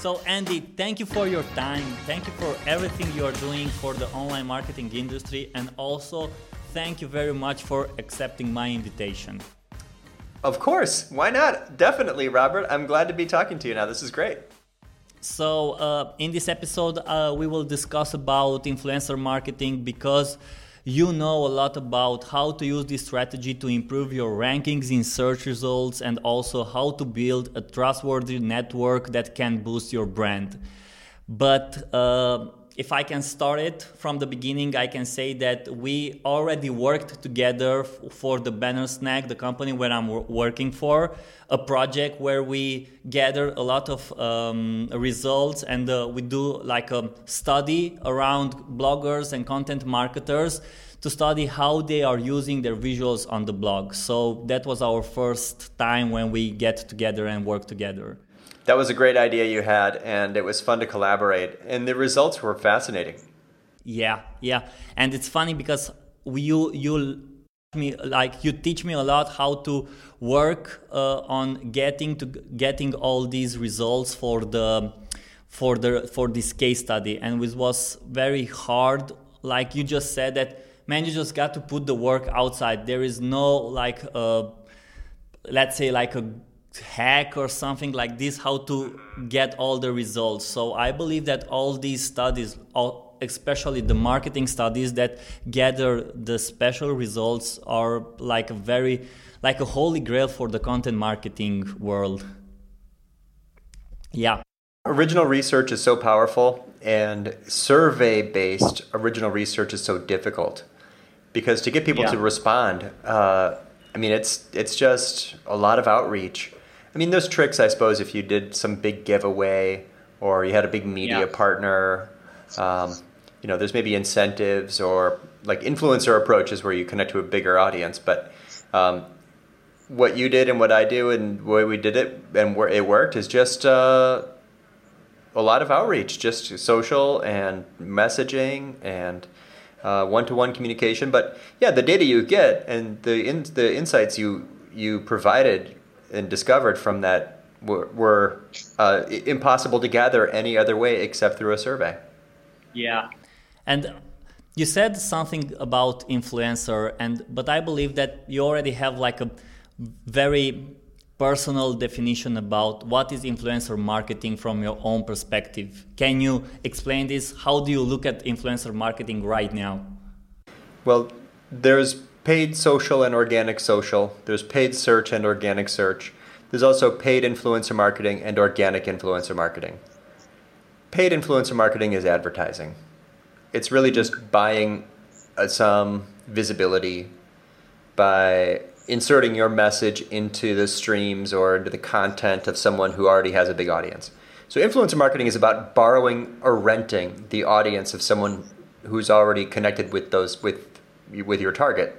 So Andy, thank you for your time. Thank you for everything you are doing for the online marketing industry. And also, thank you very much for accepting my invitation. Of course. Why not? Definitely, Robert. I'm glad to be talking to you now. This is great. So in this episode, we will discuss about influencer marketing because you know a lot about how to use this strategy to improve your rankings in search results and also how to build a trustworthy network that can boost your brand. But if I can start it from the beginning, I can say that we already worked together for the Bannersnack, the company where I'm working for, a project where we gather a lot of results and we do like a study around bloggers and content marketers to study how they are using their visuals on the blog. So that was our first time when we get together and work together. That was a great idea you had, and it was fun to collaborate, and the results were fascinating. Yeah. And it's funny because you teach me a lot how to work on getting all these results for this case study, and it was very hard. Like you just said that, man, you just got to put the work outside. There is no like let's say like a hack or something like this, how to get all the results. So I believe that all these studies, especially the marketing studies that gather the special results, are like a holy grail for the content marketing world. Yeah. Original research is so powerful, and survey-based original research is so difficult because to get people to respond, it's just a lot of outreach. I mean, those tricks, I suppose, if you did some big giveaway or you had a big media partner, there's maybe incentives or like influencer approaches where you connect to a bigger audience. But what you did and what I do and the way we did it and where it worked is just a lot of outreach, just social and messaging and one-to-one communication. But yeah, the data you get and the insights you provided and discovered from that were impossible to gather any other way except through a survey. Yeah. And you said something about influencer, but I believe that you already have like a very personal definition about what is influencer marketing from your own perspective. Can you explain this? How do you look at influencer marketing right now? Well, there's paid social and organic social. There's paid search and organic search. There's also paid influencer marketing and organic influencer marketing. Paid influencer marketing is advertising. It's really just buying some visibility by inserting your message into the streams or into the content of someone who already has a big audience. So influencer marketing is about borrowing or renting the audience of someone who's already connected with those with your target.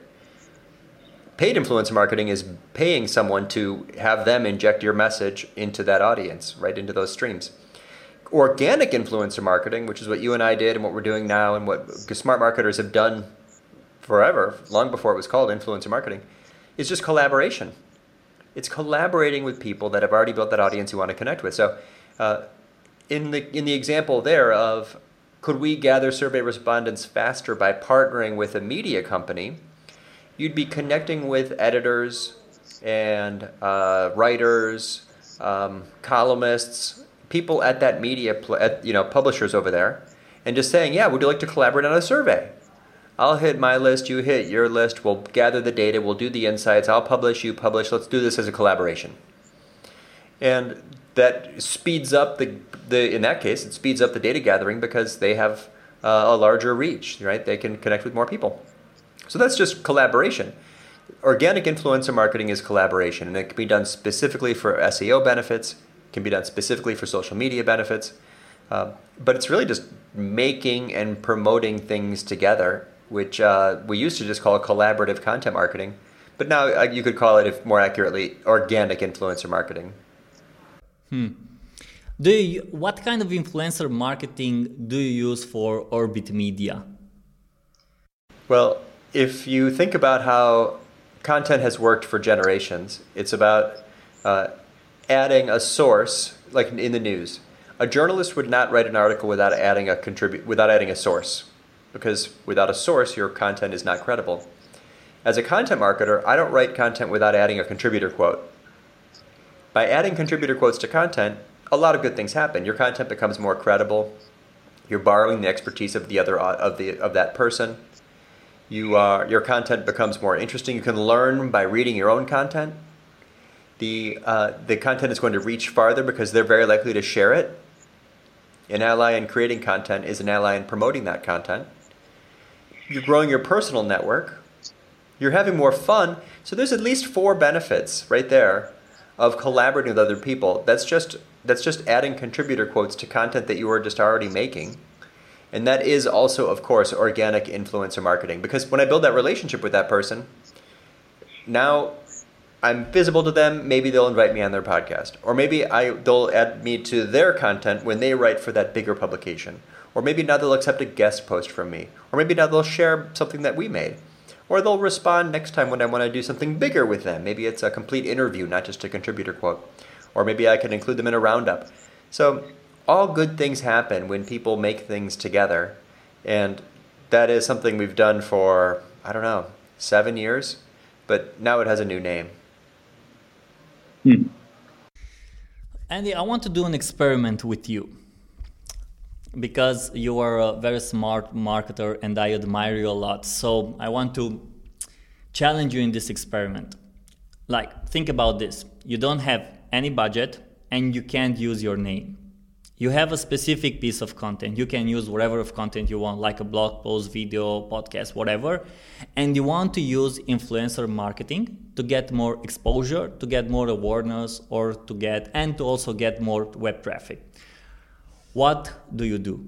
Paid influencer marketing is paying someone to have them inject your message into that audience, right into those streams. Organic influencer marketing, which is what you and I did and what we're doing now and what smart marketers have done forever, long before it was called influencer marketing, it's just collaboration. It's collaborating with people that have already built that audience you want to connect with. So in the example there of could we gather survey respondents faster by partnering with a media company, you'd be connecting with editors and writers, columnists, people at that media, publishers over there, and just saying, yeah, would you like to collaborate on a survey? I'll hit my list, you hit your list, we'll gather the data, we'll do the insights, I'll publish, you publish, let's do this as a collaboration. And that speeds up it speeds up the data gathering because they have a larger reach, right? They can connect with more people. So that's just collaboration. Organic influencer marketing is collaboration, and it can be done specifically for SEO benefits, can be done specifically for social media benefits, but it's really just making and promoting things together, which we used to just call collaborative content marketing. But now you could call it, if more accurately, organic influencer marketing. What kind of influencer marketing do you use for Orbit Media? Well, if you think about how content has worked for generations, it's about adding a source, like in the news. A journalist would not write an article without adding a source, because without a source, your content is not credible. As a content marketer, I don't write content without adding a contributor quote. By adding contributor quotes to content, a lot of good things happen. Your content becomes more credible. You're borrowing the expertise of that person. Your content becomes more interesting. You can learn by reading your own content. The content is going to reach farther because they're very likely to share it. An ally in creating content is an ally in promoting that content. You're growing your personal network. You're having more fun. So there's at least 4 benefits right there of collaborating with other people. That's just adding contributor quotes to content that you were just already making. And that is also, of course, organic influencer marketing. Because when I build that relationship with that person, now I'm visible to them. Maybe they'll invite me on their podcast. Or maybe they'll add me to their content when they write for that bigger publication. Or maybe now they'll accept a guest post from me. Or maybe now they'll share something that we made. Or they'll respond next time when I want to do something bigger with them. Maybe it's a complete interview, not just a contributor quote. Or maybe I can include them in a roundup. So all good things happen when people make things together. And that is something we've done for, I don't know, 7 years. But now it has a new name. Andy, I want to do an experiment with you, because you are a very smart marketer and I admire you a lot. So I want to challenge you in this experiment. Like, think about this. You don't have any budget and you can't use your name. You have a specific piece of content. You can use whatever of content you want, like a blog post, video, podcast, whatever. And you want to use influencer marketing to get more exposure, to get more awareness, or to also get more web traffic. What do you do?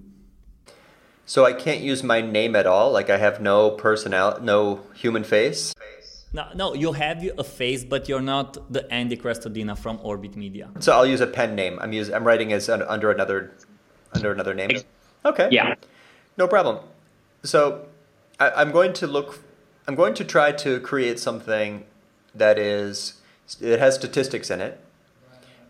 So I can't use my name at all? Like I have no personality, no human face? No, you have a face, but you're not the Andy Crestodina from Orbit Media. So I'll use a pen name. I'm writing as under another name. Okay. Yeah. No problem. So I'm going to try to create something that has statistics in it,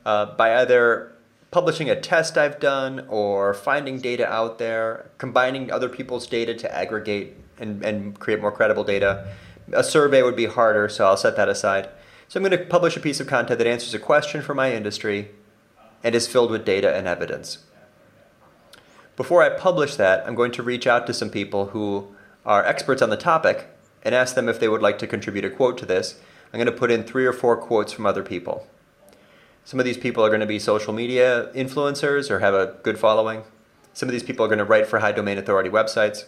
by either publishing a test I've done or finding data out there, combining other people's data to aggregate and create more credible data. A survey would be harder, so I'll set that aside. So I'm going to publish a piece of content that answers a question for my industry and is filled with data and evidence. Before I publish that, I'm going to reach out to some people who are experts on the topic and ask them if they would like to contribute a quote to this. I'm going to put in 3 or 4 quotes from other people. Some of these people are going to be social media influencers or have a good following. Some of these people are going to write for high domain authority websites.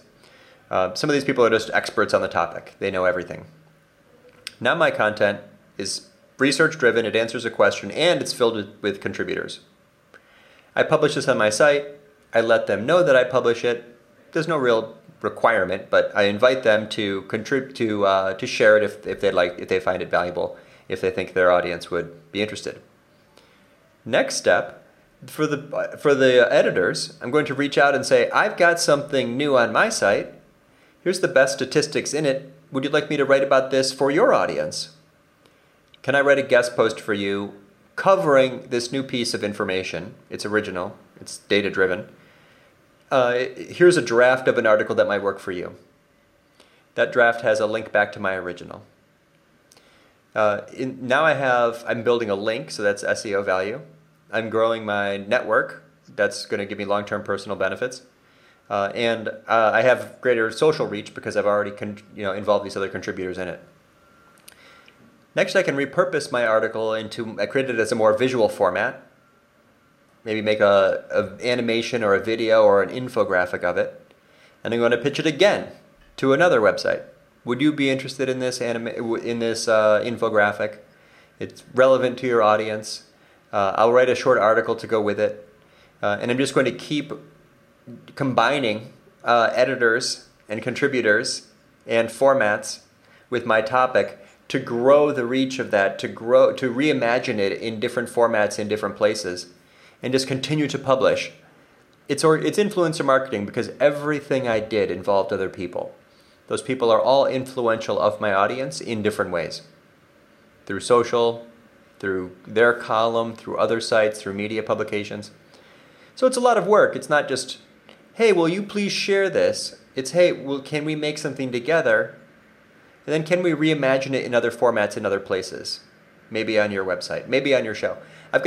Some of these people are just experts on the topic. They know everything. Now my content is research-driven, it answers a question, and it's filled with contributors. I publish this on my site. I let them know that I publish it. There's no real requirement, but I invite them to contribute to share it if they like, if they find it valuable, if they think their audience would be interested. Next step. For the editors, I'm going to reach out and say, I've got something new on my site. Here's the best statistics in it. Would you like me to write about this for your audience? Can I write a guest post for you covering this new piece of information? It's original. It's data-driven. Here's a draft of an article that might work for you. That draft has a link back to my original. I'm building a link, so that's SEO value. I'm growing my network. That's going to give me long-term personal benefits. And I have greater social reach because I've already involved these other contributors in it. Next, I can repurpose my article I created it as a more visual format. Maybe make an animation or a video or an infographic of it. And I'm going to pitch it again to another website. Would you be interested in this infographic? It's relevant to your audience. I'll write a short article to go with it. And I'm just going to keep combining editors and contributors and formats with my topic to grow the reach of that, to reimagine it in different formats in different places, and just continue to publish. It's influencer marketing because everything I did involved other people. Those people are all influential of my audience in different ways, through social, through their column, through other sites, through media publications. So it's a lot of work. It's not just, hey, will you please share this? It's, hey, well, can we make something together? And then can we reimagine it in other formats in other places? Maybe on your website, maybe on your show. I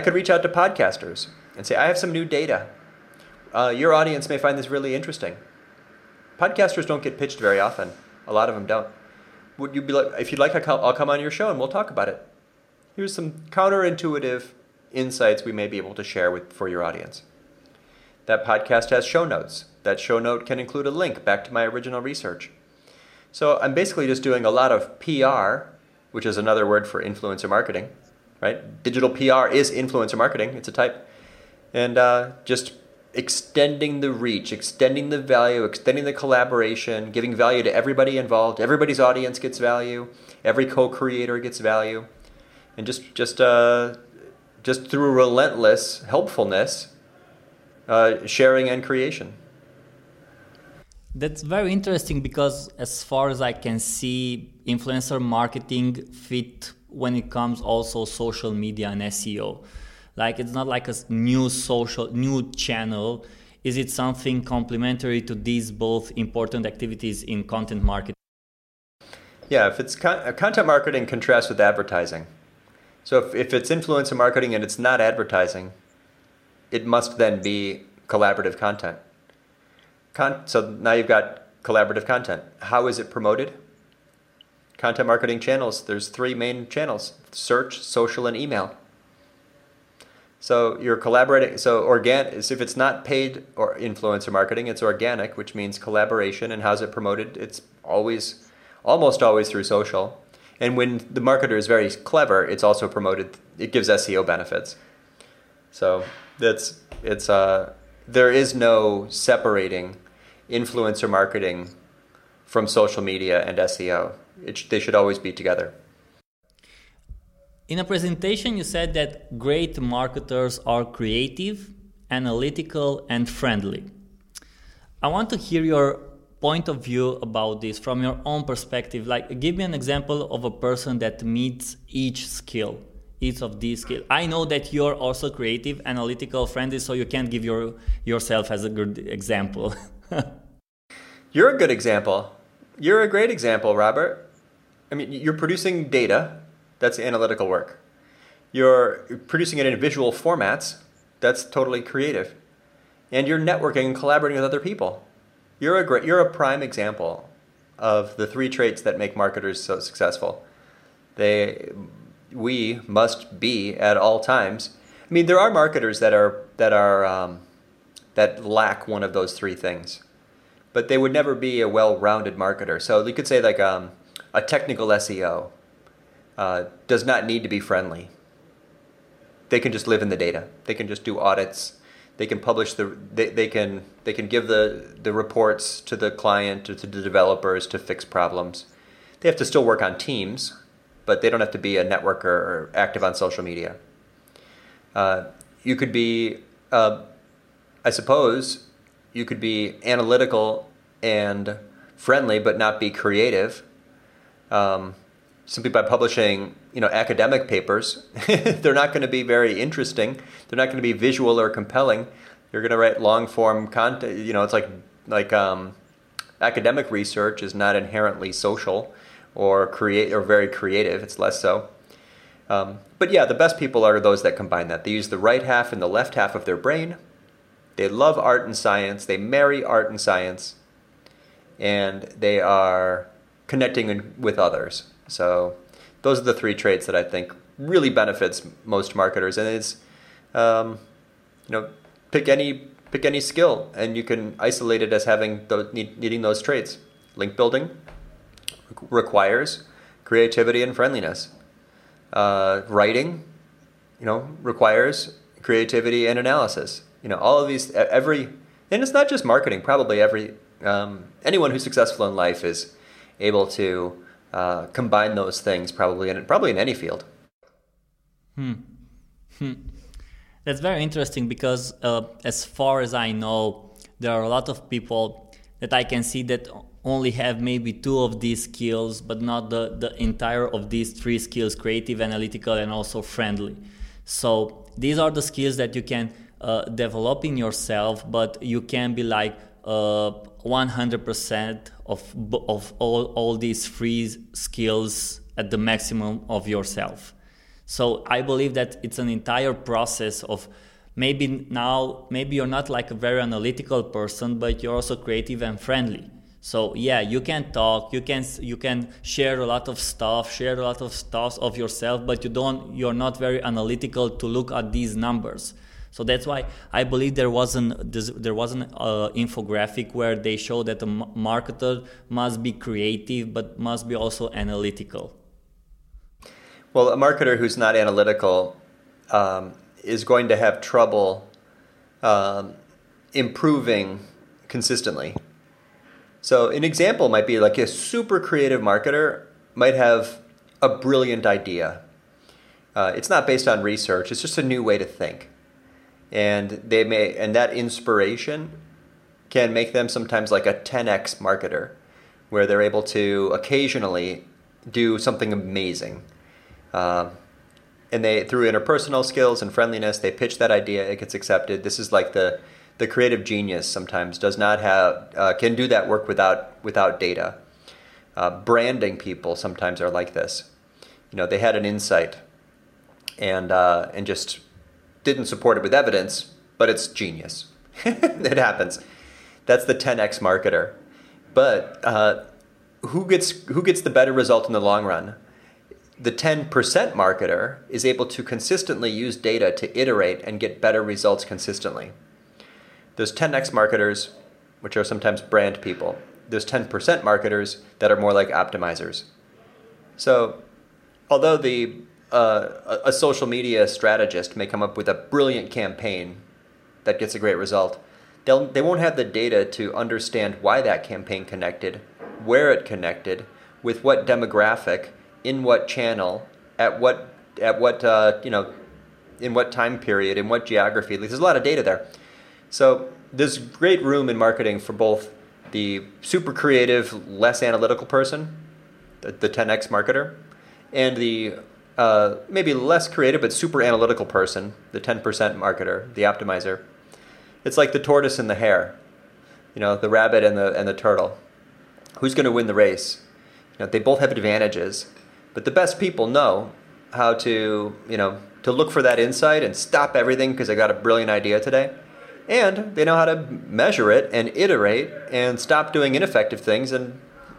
could reach out to podcasters and say, I have some new data. Your audience may find this really interesting. Podcasters don't get pitched very often. A lot of them don't. Would you be like, if you'd like, I'll come on your show and we'll talk about it. Here's some counterintuitive insights we may be able to share for your audience. That podcast has show notes. That show note can include a link back to my original research. So I'm basically just doing a lot of PR, which is another word for influencer marketing, right? Digital PR is influencer marketing. It's a type. And just extending the reach, extending the value, extending the collaboration, giving value to everybody involved. Everybody's audience gets value. Every co-creator gets value. And just through relentless helpfulness, sharing and creation. That's very interesting, because as far as I can see, influencer marketing fit when it comes also social media and SEO. Like, it's not like a new channel. Is it something complementary to these both important activities in content marketing? Yeah, if it's content marketing contrasts with advertising. So if it's influencer marketing and it's not advertising, it must then be collaborative content. So now you've got collaborative content. How is it promoted? Content marketing channels. There's three main channels: search, social, and email. So you're collaborating. So organic. So if it's not paid or influencer marketing, it's organic, which means collaboration. And how's it promoted? It's always, almost always, through social. And when the marketer is very clever, it's also promoted. It gives SEO benefits. So there is no separating influencer marketing from social media and SEO. They should always be together. In a presentation, you said that great marketers are creative, analytical, and friendly. I want to hear your point of view about this from your own perspective. Like, give me an example of a person that meets each of these skills. I know that you're also creative, analytical, friendly, so you can't give yourself as a good example. You're a good example. You're a great example, Robert. I mean, you're producing data. That's analytical work. You're producing it in visual formats. That's totally creative. And you're networking and collaborating with other people. You're a prime example of the three traits that make marketers so successful. We must be at all times. I mean, there are marketers that lack one of those three things, but they would never be a well-rounded marketer. So you could say, like, a technical SEO does not need to be friendly. They can just live in the data. They can just do audits. They can publish they can give the reports to the client or to the developers to fix problems. They have to still work on teams, but they don't have to be a networker or active on social media. You could be, you could be analytical and friendly, but not be creative. Simply by publishing, academic papers, they're not going to be very interesting. They're not going to be visual or compelling. You're going to write long-form content. It's like academic research is not inherently social or very creative. It's less so. But yeah, the best people are those that combine that. They use the right half and the left half of their brain. They love art and science. They marry art and science, and they are connecting with others. So those are the three traits that I think really benefits most marketers. And it's, pick any skill, and you can isolate it as having needing those traits. Link building requires creativity and friendliness. Writing, requires creativity and analysis. All of these, and it's not just marketing. Probably anyone who's successful in life is able to combine those things. Probably in any field. That's very interesting, because as far as I know, there are a lot of people that I can see that only have maybe two of these skills, but not the entire of these three skills: creative, analytical, and also friendly. So these are the skills that you can developing yourself, but you can be like 100% of all these free skills at the maximum of yourself. So I believe that it's an entire process of maybe you're not like a very analytical person, but you're also creative and friendly. So yeah, you can talk, you can share a lot of stuff of yourself, but you're not very analytical to look at these numbers. So that's why I believe there was an infographic where they show that the marketer must be creative, but must be also analytical. Well, a marketer who's not analytical is going to have trouble improving consistently. So an example might be like a super creative marketer might have a brilliant idea. It's not based on research. It's just a new way to think. And that inspiration can make them sometimes like a 10x marketer, where they're able to occasionally do something amazing. And they, through interpersonal skills and friendliness, they pitch that idea, it gets accepted. This is like the creative genius sometimes does not have, can do that work without data. Branding people sometimes are like this. You know, they had an insight and just didn't support it with evidence, but it's genius. It happens. That's the 10x marketer. But who gets the better result in the long run? The 10% marketer is able to consistently use data to iterate and get better results consistently. There's 10x marketers, which are sometimes brand people. There's 10% marketers that are more like optimizers. So although a social media strategist may come up with a brilliant campaign that gets a great result, they won't have the data to understand why that campaign connected, where it connected, with what demographic, in what channel, in what time period, in what geography. There's a lot of data there. So there's great room in marketing for both the super creative, less analytical person, the 10x marketer, and the maybe less creative but super analytical person, the 10% marketer, the optimizer. It's like the tortoise and the hare, you know, the rabbit and the turtle. Who's going to win the race? You know, they both have advantages, but the best people know how to, you know, to look for that insight and stop everything because they got a brilliant idea today, and they know how to measure it and iterate and stop doing ineffective things and,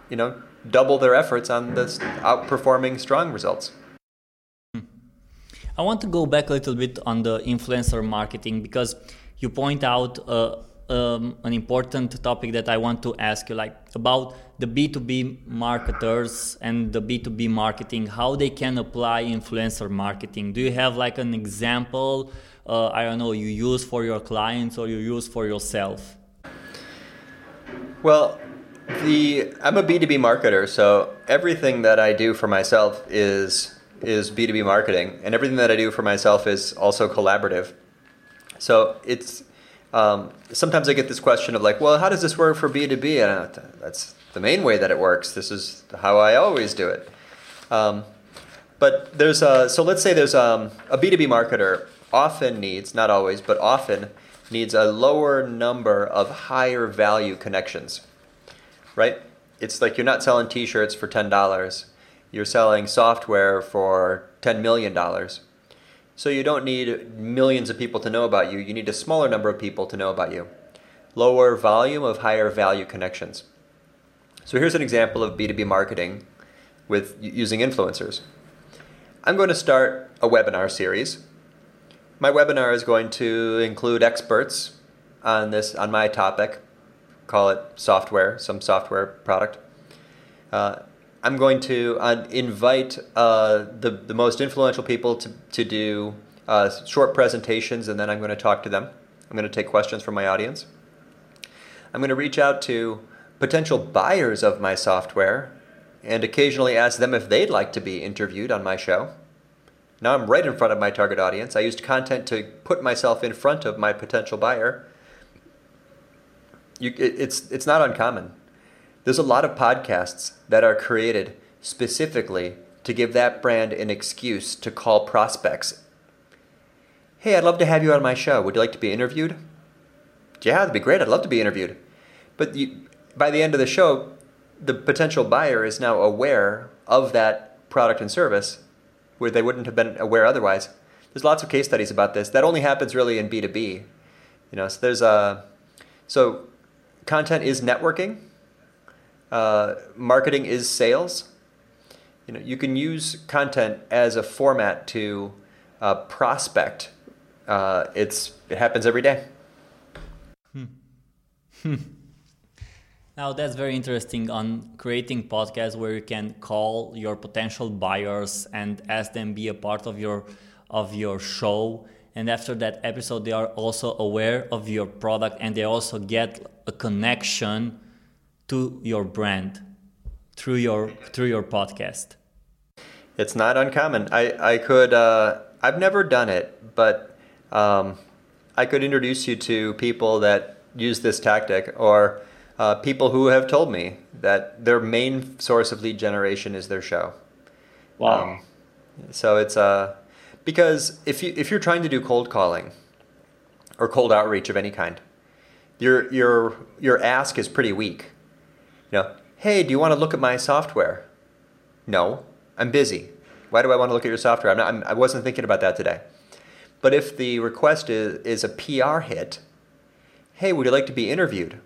you know, double their efforts on the outperforming strong results. I want to go back a little bit on the influencer marketing, because you point out an important topic that I want to ask you, like about the B2B marketers and the B2B marketing, how they can apply influencer marketing. Do you have like an example, you use for your clients or you use for yourself? Well, I'm a B2B marketer, so everything that I do for myself is B2B marketing, and everything that I do for myself is also collaborative. So it's sometimes I get this question of like, well, how does this work for B2B? And that's the main way that it works. This is how I always do it. But there's so let's say there's a B2B marketer often needs, not always, but often needs a lower number of higher value connections, right? It's like you're not selling t-shirts for $10. You're selling software for $10 million. So you don't need millions of people to know about you. You need a smaller number of people to know about you. Lower volume of higher value connections. So here's an example of B2B marketing with using influencers. I'm going to start a webinar series. My webinar is going to include experts on my topic. Call it software, some software product. I'm going to invite the most influential people to do short presentations, and then I'm going to talk to them. I'm going to take questions from my audience. I'm going to reach out to potential buyers of my software and occasionally ask them if they'd like to be interviewed on my show. Now I'm right in front of my target audience. I used content to put myself in front of my potential buyer. It's not uncommon. There's a lot of podcasts that are created specifically to give that brand an excuse to call prospects. Hey, I'd love to have you on my show. Would you like to be interviewed? Yeah, that'd be great. I'd love to be interviewed. But by the end of the show, the potential buyer is now aware of that product and service where they wouldn't have been aware otherwise. There's lots of case studies about this. That only happens really in B2B. So there's so content is networking. Marketing is sales. You can use content as a format to prospect. It happens every day. Now that's very interesting on creating podcasts where you can call your potential buyers and ask them be a part of your show. And after that episode, they are also aware of your product and they also get a connection to your brand through your podcast. It's not uncommon. I could I've never done it, but I could introduce you to people that use this tactic, or people who have told me that their main source of lead generation is their show. Wow. So it's because if you're trying to do cold calling or cold outreach of any kind, your ask is pretty weak. Hey, do you want to look at my software? No, I'm busy. Why do I want to look at your software? I wasn't thinking about that today. But if the request is a PR hit, hey, would you like to be interviewed?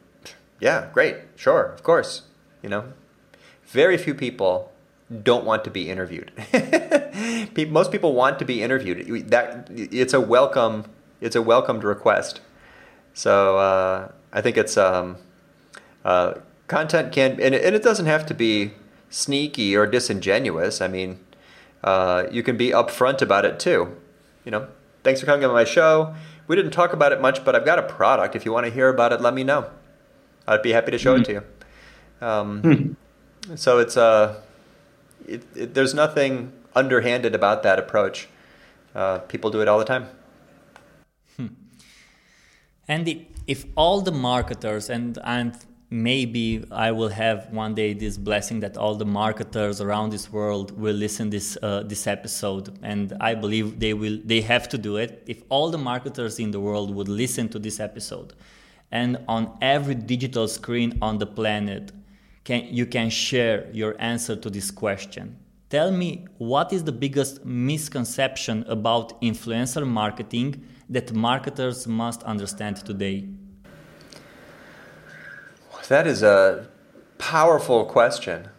Yeah, great, sure, of course. Very few people don't want to be interviewed. Most people want to be interviewed. It's a welcomed request. So I think it's content can, and it doesn't have to be sneaky or disingenuous. You can be upfront about it too. Thanks for coming on my show. We didn't talk about it much, but I've got a product. If you want to hear about it, let me know. I'd be happy to show it to you. So it's there's nothing underhanded about that approach. People do it all the time. Andy, if all the marketers, and maybe I will have one day this blessing that all the marketers around this world will listen this episode, and I believe they have to do it. If all the marketers in the world would listen to this episode, and on every digital screen on the planet, you can share your answer to this question. Tell me, what is the biggest misconception about influencer marketing that marketers must understand today? That is a powerful question.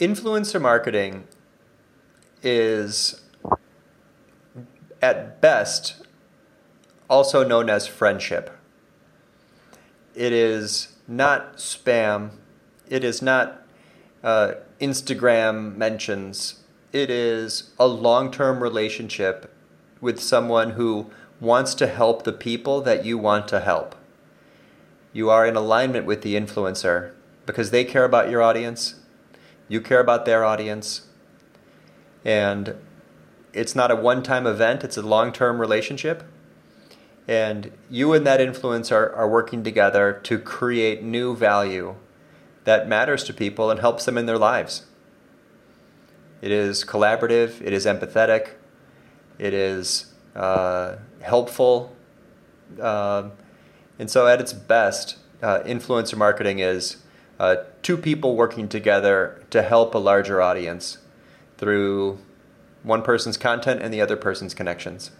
Influencer marketing is, at best, also known as friendship. It is not spam. It is not Instagram mentions. It is a long-term relationship with someone who wants to help the people that you want to help. You are in alignment with the influencer because they care about your audience. You care about their audience. And it's not a one-time event. It's a long-term relationship. And you and that influencer are working together to create new value that matters to people and helps them in their lives. It is collaborative. It is empathetic. It is helpful. And so at its best, influencer marketing is two people working together to help a larger audience through one person's content and the other person's connections.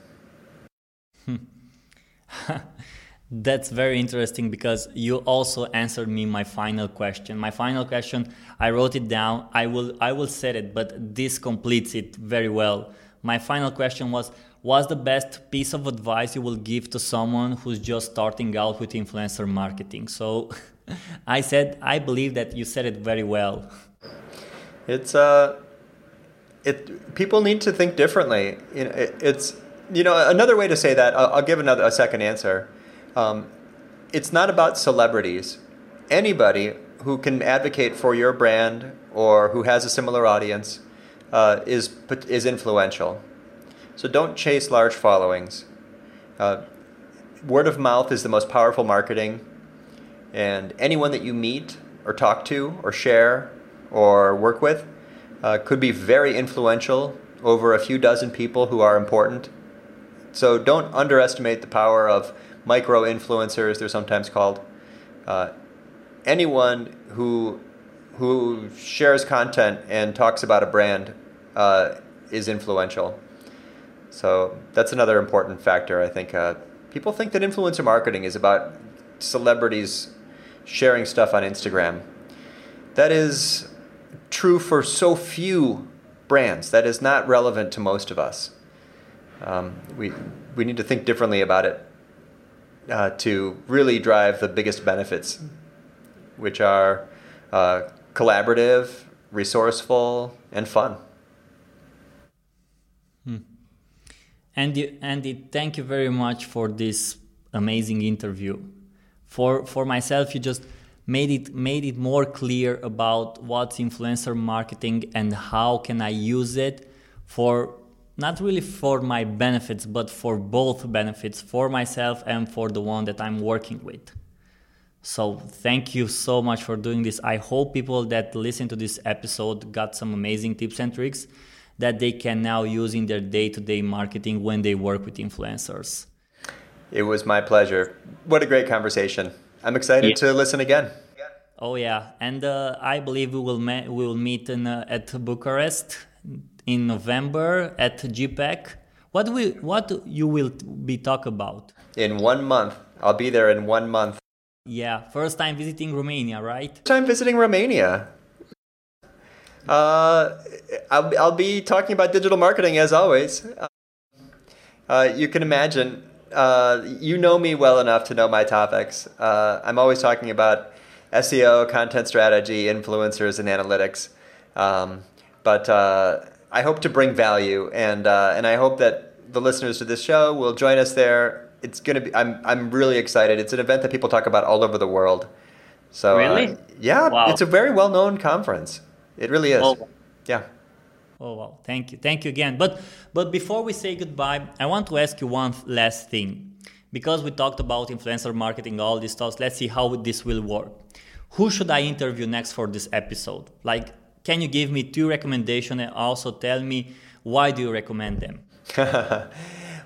That's very interesting, because you also answered me my final question. My final question, I wrote it down. I will set it, but this completes it very well. My final question was, what's the best piece of advice you will give to someone who's just starting out with influencer marketing? So I believe that you said it very well. It's people need to think differently. Another way to say that, I'll give a second answer. It's not about celebrities. Anybody who can advocate for your brand or who has a similar audience is influential. So don't chase large followings. Word of mouth is the most powerful marketing. And anyone that you meet or talk to or share or work with could be very influential over a few dozen people who are important So don't underestimate the power of micro-influencers, they're sometimes called. Anyone who shares content and talks about a brand is influential. So that's another important factor, I think. People think that influencer marketing is about celebrities sharing stuff on Instagram. That is true for so few brands. That is not relevant to most of us. We need to think differently about it to really drive the biggest benefits, which are collaborative, resourceful, and fun. Andy, thank you very much for this amazing interview. For myself, you just made it more clear about what's influencer marketing and how can I use it for, not really for my benefits, but for both benefits, for myself and for the one that I'm working with. So thank you so much for doing this. I hope people that listen to this episode got some amazing tips and tricks that they can now use in their day-to-day marketing when they work with influencers. It was my pleasure. What a great conversation. I'm excited to listen again. Oh, yeah. And I believe we will meet at Bucharest in November at GPEC. What you will be talk about? In 1 month. I'll be there in 1 month. Yeah, first time visiting Romania, right? First time visiting Romania. I'll be talking about digital marketing as always. You can imagine, you know me well enough to know my topics. I'm always talking about SEO, content strategy, influencers, and analytics. But I hope to bring value, and I hope that the listeners to this show will join us there. It's gonna be. I'm really excited. It's an event that people talk about all over the world. So really, wow. It's a very well known conference. It really is. Oh. Yeah. Oh, wow. Thank you again. But before we say goodbye, I want to ask you one last thing. Because we talked about influencer marketing, all these stuff, let's see how this will work. Who should I interview next for this episode? Like, can you give me 2 recommendations and also tell me why do you recommend them?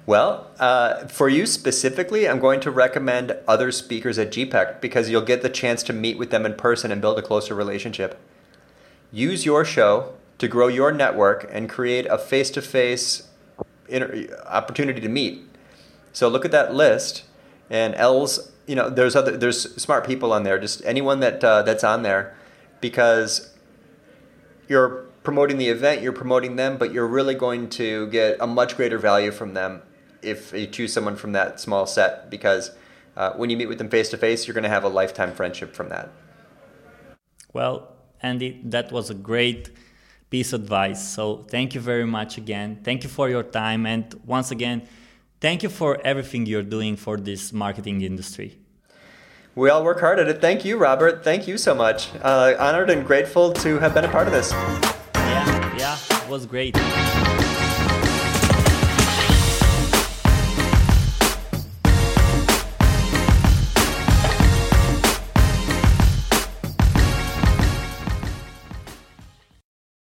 Well, for you specifically, I'm going to recommend other speakers at GPEC because you'll get the chance to meet with them in person and build a closer relationship. Use your show to grow your network and create a face-to-face opportunity to meet. So look at that list, and there's smart people on there. Just anyone that's on there, because you're promoting the event, you're promoting them, but you're really going to get a much greater value from them if you choose someone from that small set. Because when you meet with them face-to-face, you're going to have a lifetime friendship from that. Well, Andy, that was a great piece of advice. So thank you very much again. Thank you for your time. And once again, thank you for everything you're doing for this marketing industry. We all work hard at it. Thank you, Robert. Thank you so much. Honored and grateful to have been a part of this. Yeah, it was great.